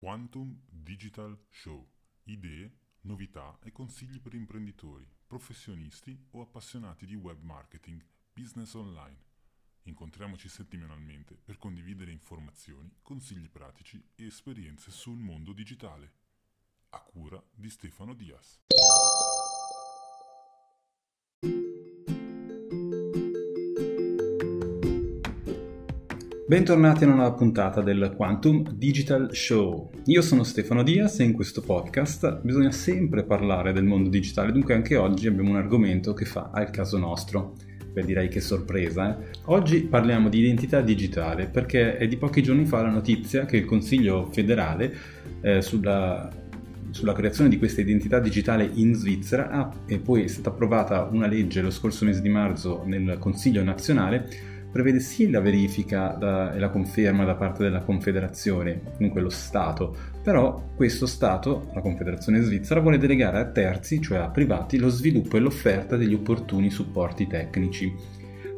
Quantum Digital Show. Idee, novità e consigli per imprenditori, professionisti o appassionati di web marketing, business online. Incontriamoci settimanalmente per condividere informazioni, consigli pratici e esperienze sul mondo digitale. A cura di Stefano Dias. Bentornati in una nuova puntata del Quantum Digital Show. Io sono Stefano Dias e in questo podcast bisogna sempre parlare del mondo digitale, dunque anche oggi abbiamo un argomento che fa al caso nostro. Beh, direi che sorpresa, eh? Oggi parliamo di identità digitale perché è di pochi giorni fa la notizia che il Consiglio federale sulla creazione di questa identità digitale in Svizzera e poi è stata approvata una legge lo scorso mese di marzo nel Consiglio nazionale. Prevede sì la verifica e la conferma da parte della Confederazione, dunque lo Stato, però questo Stato, la Confederazione Svizzera, vuole delegare a terzi, cioè a privati, lo sviluppo e l'offerta degli opportuni supporti tecnici.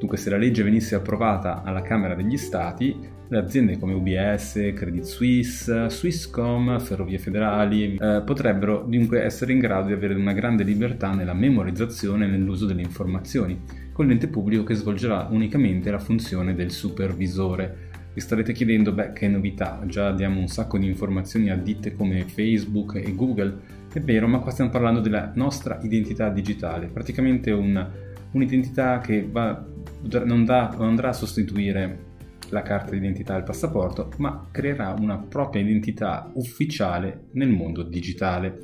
Dunque se la legge venisse approvata alla Camera degli Stati, le aziende come UBS, Credit Suisse, Swisscom, Ferrovie Federali potrebbero dunque essere in grado di avere una grande libertà nella memorizzazione e nell'uso delle informazioni, con l'ente pubblico che svolgerà unicamente la funzione del supervisore. Vi starete chiedendo, che novità, già diamo un sacco di informazioni a ditte come Facebook e Google. È vero, ma qua stiamo parlando della nostra identità digitale, praticamente un'identità che non andrà a sostituire la carta d'identità e il passaporto, ma creerà una propria identità ufficiale nel mondo digitale.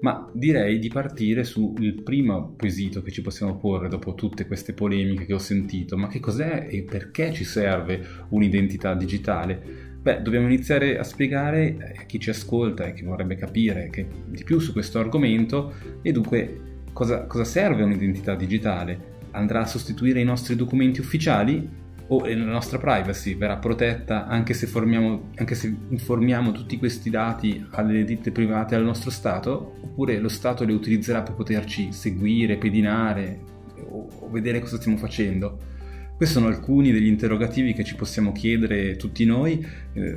Ma direi di partire sul primo quesito che ci possiamo porre dopo tutte queste polemiche che ho sentito. Ma che cos'è e perché ci serve un'identità digitale? Dobbiamo iniziare a spiegare a chi ci ascolta e che vorrebbe capire di più su questo argomento e dunque cosa serve un'identità digitale? Andrà a sostituire i nostri documenti ufficiali? O la nostra privacy verrà protetta anche se informiamo tutti questi dati alle ditte private, al nostro Stato? Oppure lo Stato li utilizzerà per poterci seguire, pedinare o vedere cosa stiamo facendo? Questi sono alcuni degli interrogativi che ci possiamo chiedere tutti noi.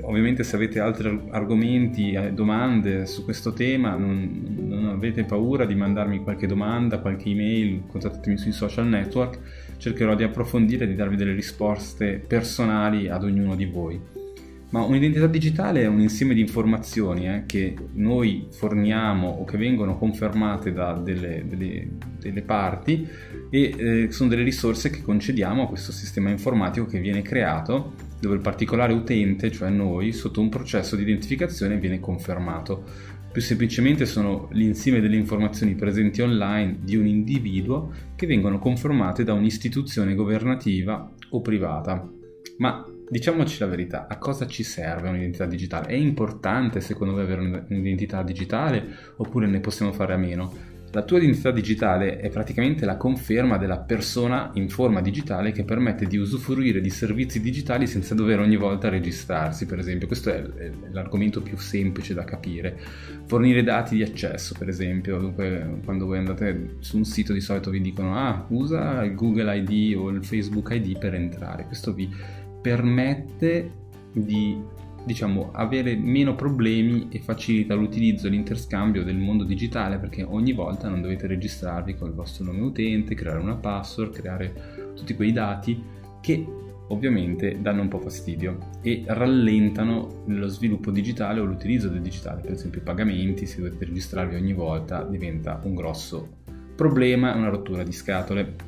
Ovviamente se avete altri argomenti, domande su questo tema, non avete paura di mandarmi qualche domanda, qualche email, contattatemi sui social network, cercherò di approfondire e di darvi delle risposte personali ad ognuno di voi. Ma un'identità digitale è un insieme di informazioni che noi forniamo o che vengono confermate da delle parti e sono delle risorse che concediamo a questo sistema informatico che viene creato, dove il particolare utente, cioè noi, sotto un processo di identificazione viene confermato. Più semplicemente sono l'insieme delle informazioni presenti online di un individuo che vengono confermate da un'istituzione governativa o privata. Ma diciamoci la verità, a cosa ci serve un'identità digitale? È importante secondo voi avere un'identità digitale oppure ne possiamo fare a meno? La tua identità digitale è praticamente la conferma della persona in forma digitale che permette di usufruire di servizi digitali senza dover ogni volta registrarsi, per esempio. Questo è l'argomento più semplice da capire. Fornire dati di accesso, per esempio. Dunque, quando voi andate su un sito di solito vi dicono usa il Google ID o il Facebook ID per entrare. Questo vi permette di avere meno problemi e facilita l'utilizzo e l'interscambio del mondo digitale, perché ogni volta non dovete registrarvi con il vostro nome utente, creare una password, creare tutti quei dati che ovviamente danno un po' fastidio e rallentano lo sviluppo digitale o l'utilizzo del digitale. Per esempio i pagamenti, se dovete registrarvi ogni volta, diventa un grosso problema e una rottura di scatole.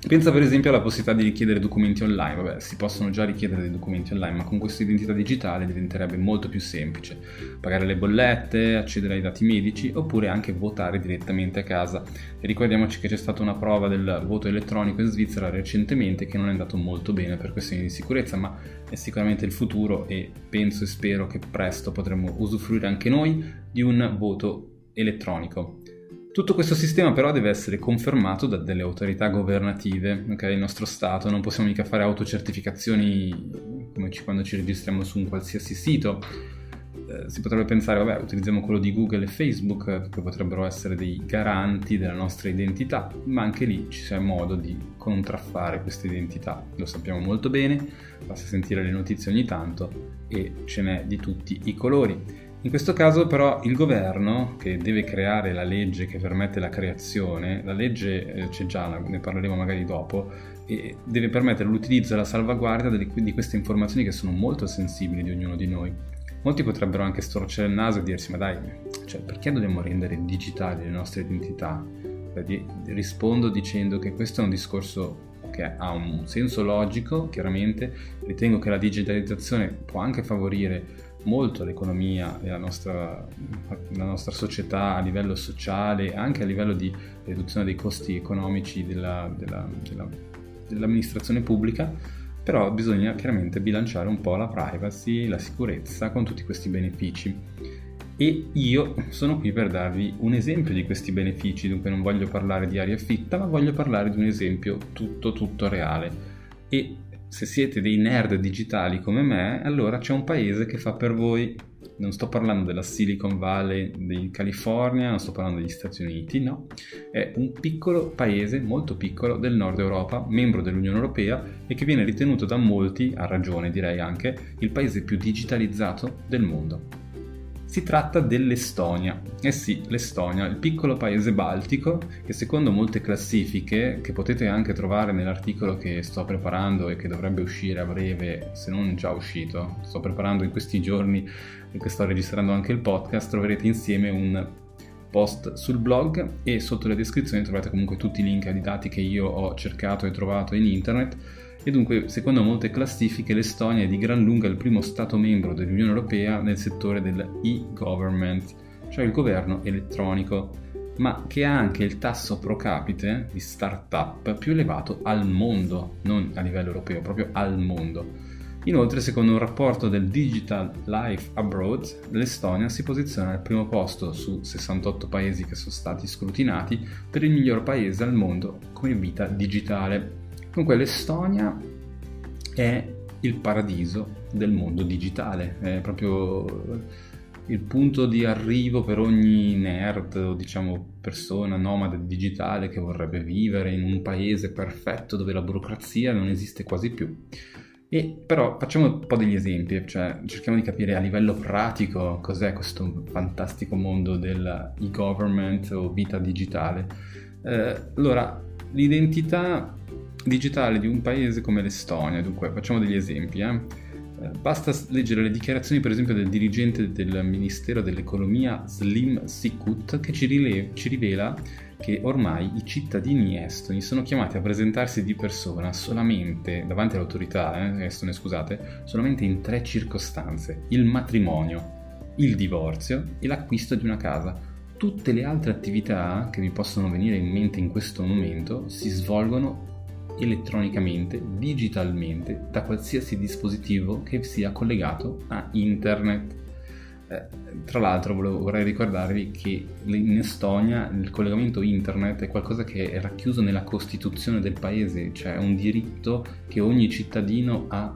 Pensa per esempio alla possibilità di richiedere documenti online. Si possono già richiedere dei documenti online, ma con questa identità digitale diventerebbe molto più semplice. Pagare le bollette, accedere ai dati medici oppure anche votare direttamente a casa. E ricordiamoci che c'è stata una prova del voto elettronico in Svizzera recentemente che non è andato molto bene per questioni di sicurezza, ma è sicuramente il futuro e penso e spero che presto potremo usufruire anche noi di un voto elettronico. Tutto questo sistema però deve essere confermato da delle autorità governative, il nostro Stato, non possiamo mica fare autocertificazioni come quando ci registriamo su un qualsiasi sito. Si potrebbe pensare, utilizziamo quello di Google e Facebook che potrebbero essere dei garanti della nostra identità, ma anche lì ci c'è modo di contraffare questa identità, lo sappiamo molto bene, basta sentire le notizie ogni tanto e ce n'è di tutti i colori. In questo caso però il governo, che deve creare la legge che permette la creazione, la legge c'è già, ne parleremo magari dopo, e deve permettere l'utilizzo e la salvaguardia di queste informazioni che sono molto sensibili di ognuno di noi. Molti potrebbero anche storcere il naso e dirsi: ma dai, cioè, perché dobbiamo rendere digitali le nostre identità? Beh, rispondo dicendo che questo è un discorso che ha un senso logico, chiaramente. Ritengo che la digitalizzazione può anche favorire molto l'economia e la nostra società a livello sociale, anche a livello di riduzione dei costi economici dell'amministrazione pubblica, però bisogna chiaramente bilanciare un po' la privacy, la sicurezza con tutti questi benefici. E io sono qui per darvi un esempio di questi benefici, dunque non voglio parlare di aria fitta, ma voglio parlare di un esempio tutto reale. E se siete dei nerd digitali come me, allora c'è un paese che fa per voi. Non sto parlando della Silicon Valley di California, non sto parlando degli Stati Uniti, no. È un piccolo paese, molto piccolo, del nord Europa, membro dell'Unione Europea e che viene ritenuto da molti, a ragione direi anche, il paese più digitalizzato del mondo. Si tratta dell'Estonia. Eh sì, l'Estonia, il piccolo paese baltico che secondo molte classifiche, che potete anche trovare nell'articolo che sto preparando e che dovrebbe uscire a breve, se non già uscito, sto preparando in questi giorni e che sto registrando anche il podcast, troverete insieme un post sul blog e sotto le descrizioni trovate comunque tutti i link ai dati che io ho cercato e trovato in internet. E dunque, secondo molte classifiche, l'Estonia è di gran lunga il primo Stato membro dell'Unione Europea nel settore del e-government, cioè il governo elettronico, ma che ha anche il tasso pro capite di start-up più elevato al mondo, non a livello europeo, proprio al mondo. Inoltre, secondo un rapporto del Digital Life Abroad, l'Estonia si posiziona al primo posto su 68 paesi che sono stati scrutinati per il miglior paese al mondo come vita digitale. Comunque l'Estonia è il paradiso del mondo digitale, è proprio il punto di arrivo per ogni nerd o diciamo persona nomade digitale che vorrebbe vivere in un paese perfetto dove la burocrazia non esiste quasi più. E però facciamo un po' degli esempi, cioè cerchiamo di capire a livello pratico cos'è questo fantastico mondo del e-government o vita digitale. Allora, l'identità digitale di un paese come l'Estonia, dunque facciamo degli esempi, Basta leggere le dichiarazioni per esempio del dirigente del Ministero dell'Economia Slim Sikut che ci rivela che ormai i cittadini estoni sono chiamati a presentarsi di persona solamente davanti all'autorità estone, scusate, solamente in 3 circostanze: il matrimonio, il divorzio e l'acquisto di una casa. Tutte le altre attività che vi possono venire in mente in questo momento si svolgono elettronicamente, digitalmente, da qualsiasi dispositivo che sia collegato a internet. Tra l'altro vorrei ricordarvi che in Estonia il collegamento internet è qualcosa che è racchiuso nella Costituzione del paese, cioè è un diritto che ogni cittadino ha,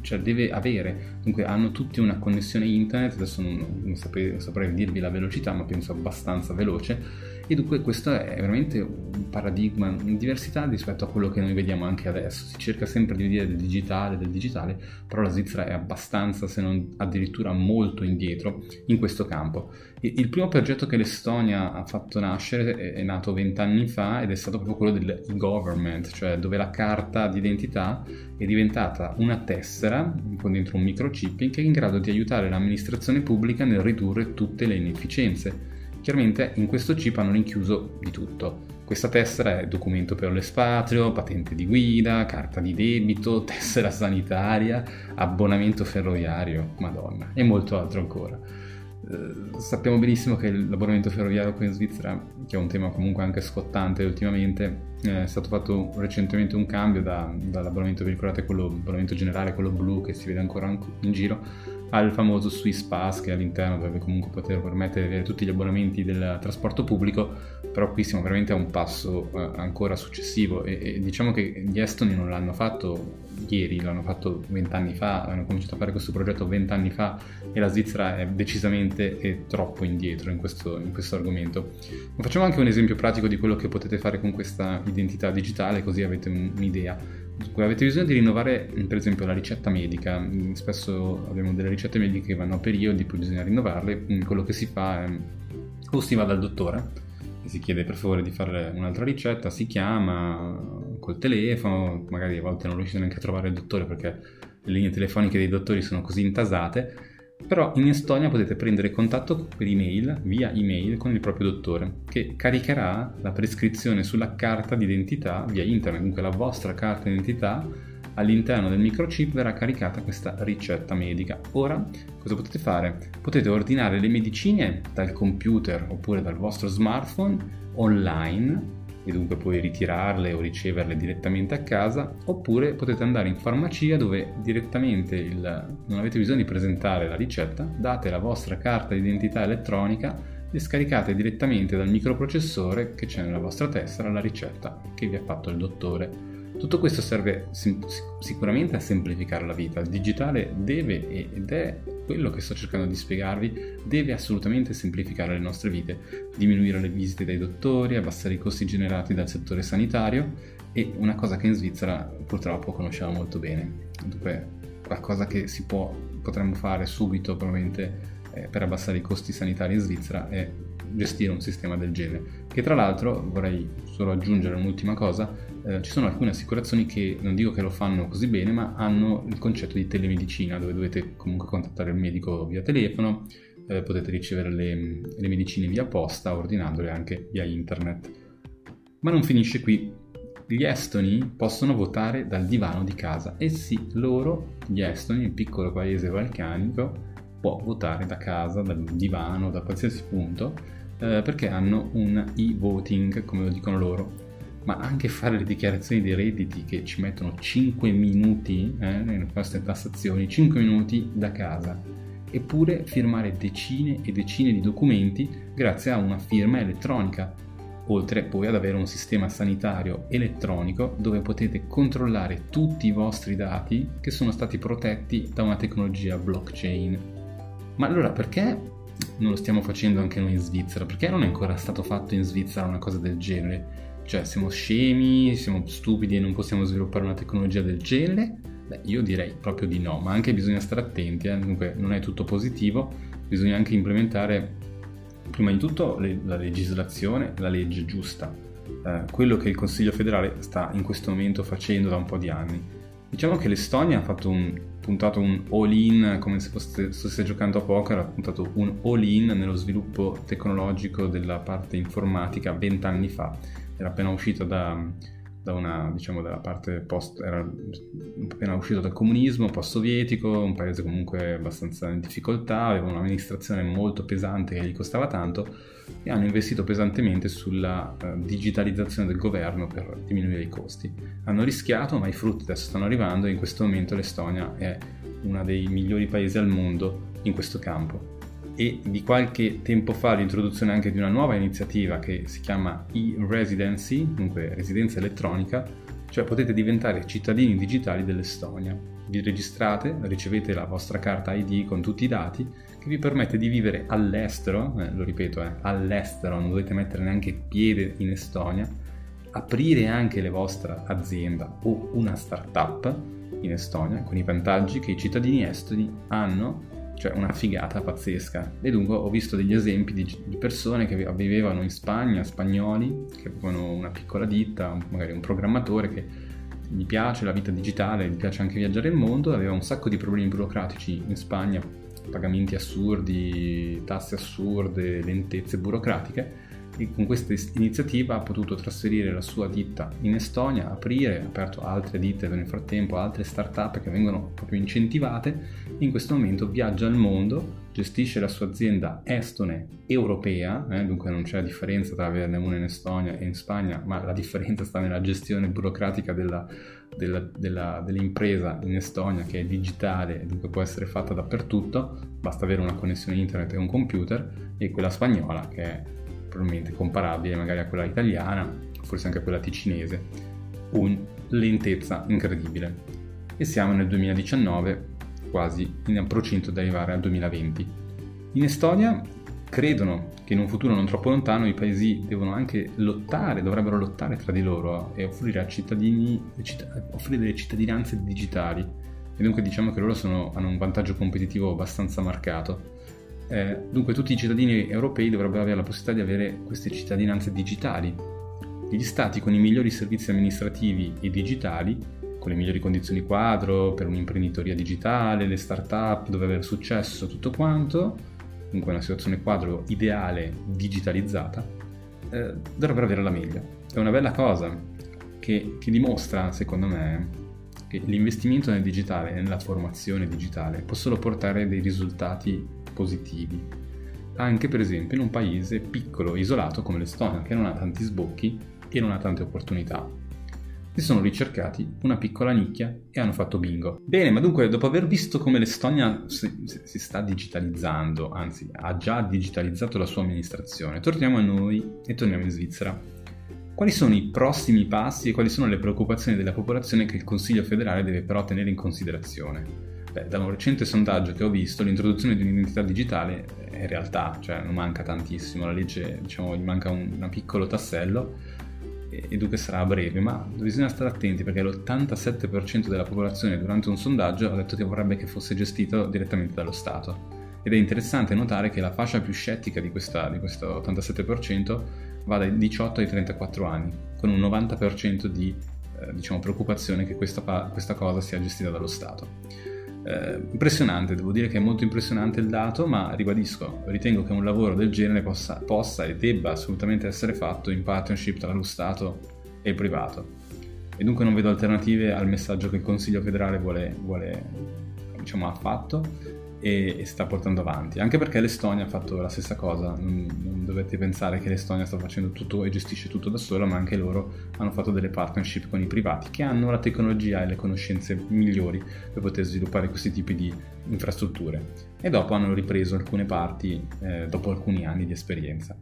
cioè deve avere. Dunque hanno tutti una connessione internet, adesso non saprei dirvi la velocità, ma penso abbastanza veloce. E dunque questo è veramente un paradigma, una diversità rispetto a quello che noi vediamo anche adesso. Si cerca sempre di vedere del digitale, però la Svizzera è abbastanza, se non addirittura molto indietro in questo campo. Il primo progetto che l'Estonia ha fatto nascere è nato 20 anni fa ed è stato proprio quello del e-government, cioè dove la carta d'identità è diventata una tessera con dentro un microchip che è in grado di aiutare l'amministrazione pubblica nel ridurre tutte le inefficienze. Chiaramente in questo chip hanno rinchiuso di tutto. Questa tessera è documento per l'espatrio, patente di guida, carta di debito, tessera sanitaria, abbonamento ferroviario, madonna, e molto altro ancora. Sappiamo benissimo che l'abbonamento ferroviario qui in Svizzera, che è un tema comunque anche scottante ultimamente, è stato fatto recentemente un cambio dall'abbonamento veicolato a quello abbonamento generale, quello blu che si vede ancora in giro, al famoso Swiss Pass, che all'interno dovrebbe comunque poter permettere di avere tutti gli abbonamenti del trasporto pubblico, però qui siamo veramente a un passo ancora successivo e diciamo che gli estoni non l'hanno fatto ieri, l'hanno fatto 20 anni fa, hanno cominciato a fare questo progetto 20 anni fa e la Svizzera è decisamente troppo indietro in questo argomento. Ma facciamo anche un esempio pratico di quello che potete fare con questa identità digitale, così avete un'idea. Avete bisogno di rinnovare per esempio la ricetta medica, spesso abbiamo delle ricette mediche che vanno a periodi, poi bisogna rinnovarle. Quello che si fa è o si va dal dottore, si chiede per favore di fare un'altra ricetta, si chiama col telefono, magari a volte non riesce neanche a trovare il dottore perché le linee telefoniche dei dottori sono così intasate, però in Estonia potete prendere contatto per email, via email, con il proprio dottore, che caricherà la prescrizione sulla carta d'identità via internet, comunque la vostra carta d'identità, all'interno del microchip verrà caricata questa ricetta medica. Ora cosa potete fare? Potete ordinare le medicine dal computer oppure dal vostro smartphone online e dunque poi ritirarle o riceverle direttamente a casa, oppure potete andare in farmacia dove direttamente non avete bisogno di presentare la ricetta, date la vostra carta d'identità elettronica e scaricate direttamente dal microprocessore che c'è nella vostra tessera la ricetta che vi ha fatto il dottore. Tutto questo serve sicuramente a semplificare la vita. Il digitale deve, ed è quello che sto cercando di spiegarvi, deve assolutamente semplificare le nostre vite, diminuire le visite dai dottori, abbassare i costi generati dal settore sanitario, e una cosa che in Svizzera purtroppo conosciamo molto bene. Dunque qualcosa che potremmo fare subito probabilmente per abbassare i costi sanitari in Svizzera è gestire un sistema del genere, che tra l'altro vorrei solo aggiungere un'ultima cosa. Ci sono alcune assicurazioni che non dico che lo fanno così bene, ma hanno il concetto di telemedicina, dove dovete comunque contattare il medico via telefono, potete ricevere le medicine via posta, ordinandole anche via internet. Ma non finisce qui. Gli estoni possono votare dal divano di casa. E sì, loro, gli estoni, il piccolo paese balcanico, può votare da casa, dal divano, da qualsiasi punto, perché hanno un e-voting, come lo dicono loro. Ma anche fare le dichiarazioni dei redditi, che ci mettono 5 minuti nelle nostre tassazioni, 5 minuti da casa, eppure firmare decine e decine di documenti grazie a una firma elettronica, oltre poi ad avere un sistema sanitario elettronico dove potete controllare tutti i vostri dati che sono stati protetti da una tecnologia blockchain. Ma allora perché non lo stiamo facendo anche noi in Svizzera? Perché non è ancora stato fatto in Svizzera una cosa del genere? Cioè, siamo scemi, siamo stupidi e non possiamo sviluppare una tecnologia del genere? Beh, io direi proprio di no, ma anche bisogna stare attenti, Dunque non è tutto positivo, bisogna anche implementare prima di tutto la legislazione, la legge giusta, quello che il Consiglio federale sta in questo momento facendo da un po' di anni. Diciamo che l'Estonia ha fatto puntato un all-in, come se stesse giocando a poker, ha puntato un all-in nello sviluppo tecnologico della parte informatica 20 anni fa. Era appena uscito dalla parte post, era appena uscito dal comunismo post-sovietico, un paese comunque abbastanza in difficoltà, aveva un'amministrazione molto pesante che gli costava tanto, e hanno investito pesantemente sulla digitalizzazione del governo per diminuire i costi. Hanno rischiato, ma i frutti adesso stanno arrivando, e in questo momento l'Estonia è uno dei migliori paesi al mondo in questo campo. E di qualche tempo fa l'introduzione anche di una nuova iniziativa che si chiama e-residency, dunque residenza elettronica, cioè potete diventare cittadini digitali dell'Estonia. Vi registrate, ricevete la vostra carta ID con tutti i dati che vi permette di vivere all'estero, lo ripeto, all'estero, non dovete mettere neanche piede in Estonia, aprire anche la vostra azienda o una startup in Estonia con i vantaggi che i cittadini estoni hanno. Cioè una figata pazzesca. E dunque ho visto degli esempi di persone che vivevano in Spagna, spagnoli, che avevano una piccola ditta, magari un programmatore che gli piace la vita digitale, gli piace anche viaggiare il mondo, aveva un sacco di problemi burocratici in Spagna, pagamenti assurdi, tasse assurde, lentezze burocratiche, e con questa iniziativa ha potuto trasferire la sua ditta in Estonia, aprire, ha aperto altre ditte nel frattempo, altre startup che vengono proprio incentivate. In questo momento viaggia al mondo, gestisce la sua azienda estone europea, dunque non c'è differenza tra averne una in Estonia e in Spagna, ma la differenza sta nella gestione burocratica dell'impresa in Estonia, che è digitale, dunque può essere fatta dappertutto, basta avere una connessione internet e un computer, e quella spagnola che è probabilmente comparabile magari a quella italiana, forse anche a quella ticinese, una lentezza incredibile. E siamo nel 2019, quasi in procinto di arrivare al 2020. In Estonia credono che in un futuro non troppo lontano i paesi devono anche dovrebbero lottare tra di loro e offrire a cittadini offrire delle cittadinanze digitali, e dunque diciamo che loro hanno un vantaggio competitivo abbastanza marcato. Dunque tutti i cittadini europei dovrebbero avere la possibilità di avere queste cittadinanze digitali. Gli stati con i migliori servizi amministrativi e digitali, con le migliori condizioni quadro per un'imprenditoria digitale, le start-up dove avere successo, tutto quanto, dunque una situazione quadro ideale digitalizzata, dovrebbero avere la meglio. È una bella cosa che dimostra, secondo me, che l'investimento nel digitale, nella formazione digitale, può solo portare dei risultati positivi, anche per esempio in un paese piccolo, isolato come l'Estonia, che non ha tanti sbocchi e non ha tante opportunità. Si sono ricercati una piccola nicchia e hanno fatto bingo. Bene, ma dunque dopo aver visto come l'Estonia si sta digitalizzando, anzi ha già digitalizzato la sua amministrazione, torniamo a noi e torniamo in Svizzera. Quali sono i prossimi passi e quali sono le preoccupazioni della popolazione che il Consiglio federale deve però tenere in considerazione? Beh, da un recente sondaggio che ho visto, l'introduzione di un'identità digitale è realtà, cioè non manca tantissimo, la legge diciamo gli manca un piccolo tassello e dunque sarà a breve, ma bisogna stare attenti perché l'87% della popolazione durante un sondaggio ha detto che vorrebbe che fosse gestito direttamente dallo Stato, ed è interessante notare che la fascia più scettica di questo 87% va dai 18 ai 34 anni, con un 90% di preoccupazione che questa cosa sia gestita dallo Stato. Impressionante, devo dire che è molto impressionante il dato, ma ribadisco, ritengo che un lavoro del genere possa e debba assolutamente essere fatto in partnership tra lo Stato e il privato, e dunque non vedo alternative al messaggio che il Consiglio federale ha fatto e sta portando avanti, anche perché l'Estonia ha fatto la stessa cosa. Non dovete pensare che l'Estonia sta facendo tutto e gestisce tutto da sola, ma anche loro hanno fatto delle partnership con i privati che hanno la tecnologia e le conoscenze migliori per poter sviluppare questi tipi di infrastrutture, e dopo hanno ripreso alcune parti dopo alcuni anni di esperienza.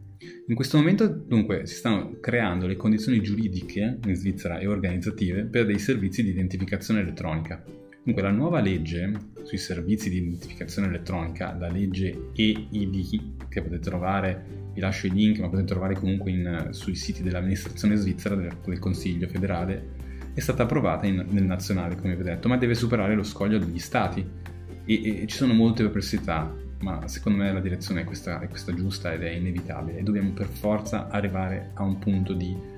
In questo momento dunque si stanno creando le condizioni giuridiche in Svizzera e organizzative per dei servizi di identificazione elettronica. Dunque la nuova legge sui servizi di identificazione elettronica, la legge eID, che potete trovare, vi lascio i link, ma potete trovare comunque sui siti dell'amministrazione svizzera, del Consiglio federale, è stata approvata nel nazionale, come vi ho detto, ma deve superare lo scoglio degli stati e ci sono molte perplessità, ma secondo me la direzione è questa giusta ed è inevitabile, e dobbiamo per forza arrivare a un punto di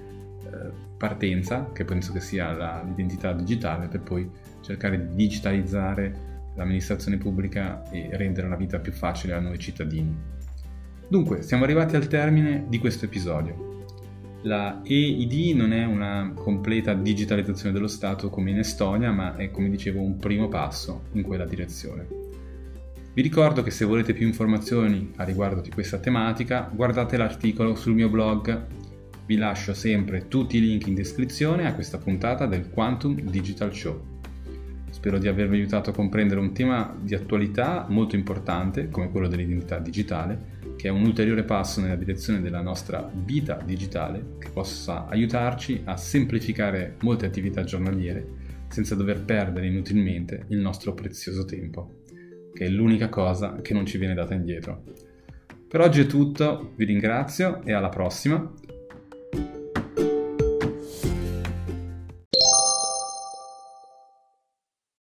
partenza, che penso che sia l'identità digitale, per poi cercare di digitalizzare l'amministrazione pubblica e rendere la vita più facile a noi cittadini. Dunque, siamo arrivati al termine di questo episodio. La eID non è una completa digitalizzazione dello Stato come in Estonia, ma è, come dicevo, un primo passo in quella direzione. Vi ricordo che se volete più informazioni a riguardo di questa tematica, guardate l'articolo sul mio blog. Vi lascio sempre tutti i link in descrizione a questa puntata del Quantum Digital Show. Spero di avervi aiutato a comprendere un tema di attualità molto importante come quello dell'identità digitale, che è un ulteriore passo nella direzione della nostra vita digitale, che possa aiutarci a semplificare molte attività giornaliere senza dover perdere inutilmente il nostro prezioso tempo, che è l'unica cosa che non ci viene data indietro. Per oggi è tutto, vi ringrazio e alla prossima.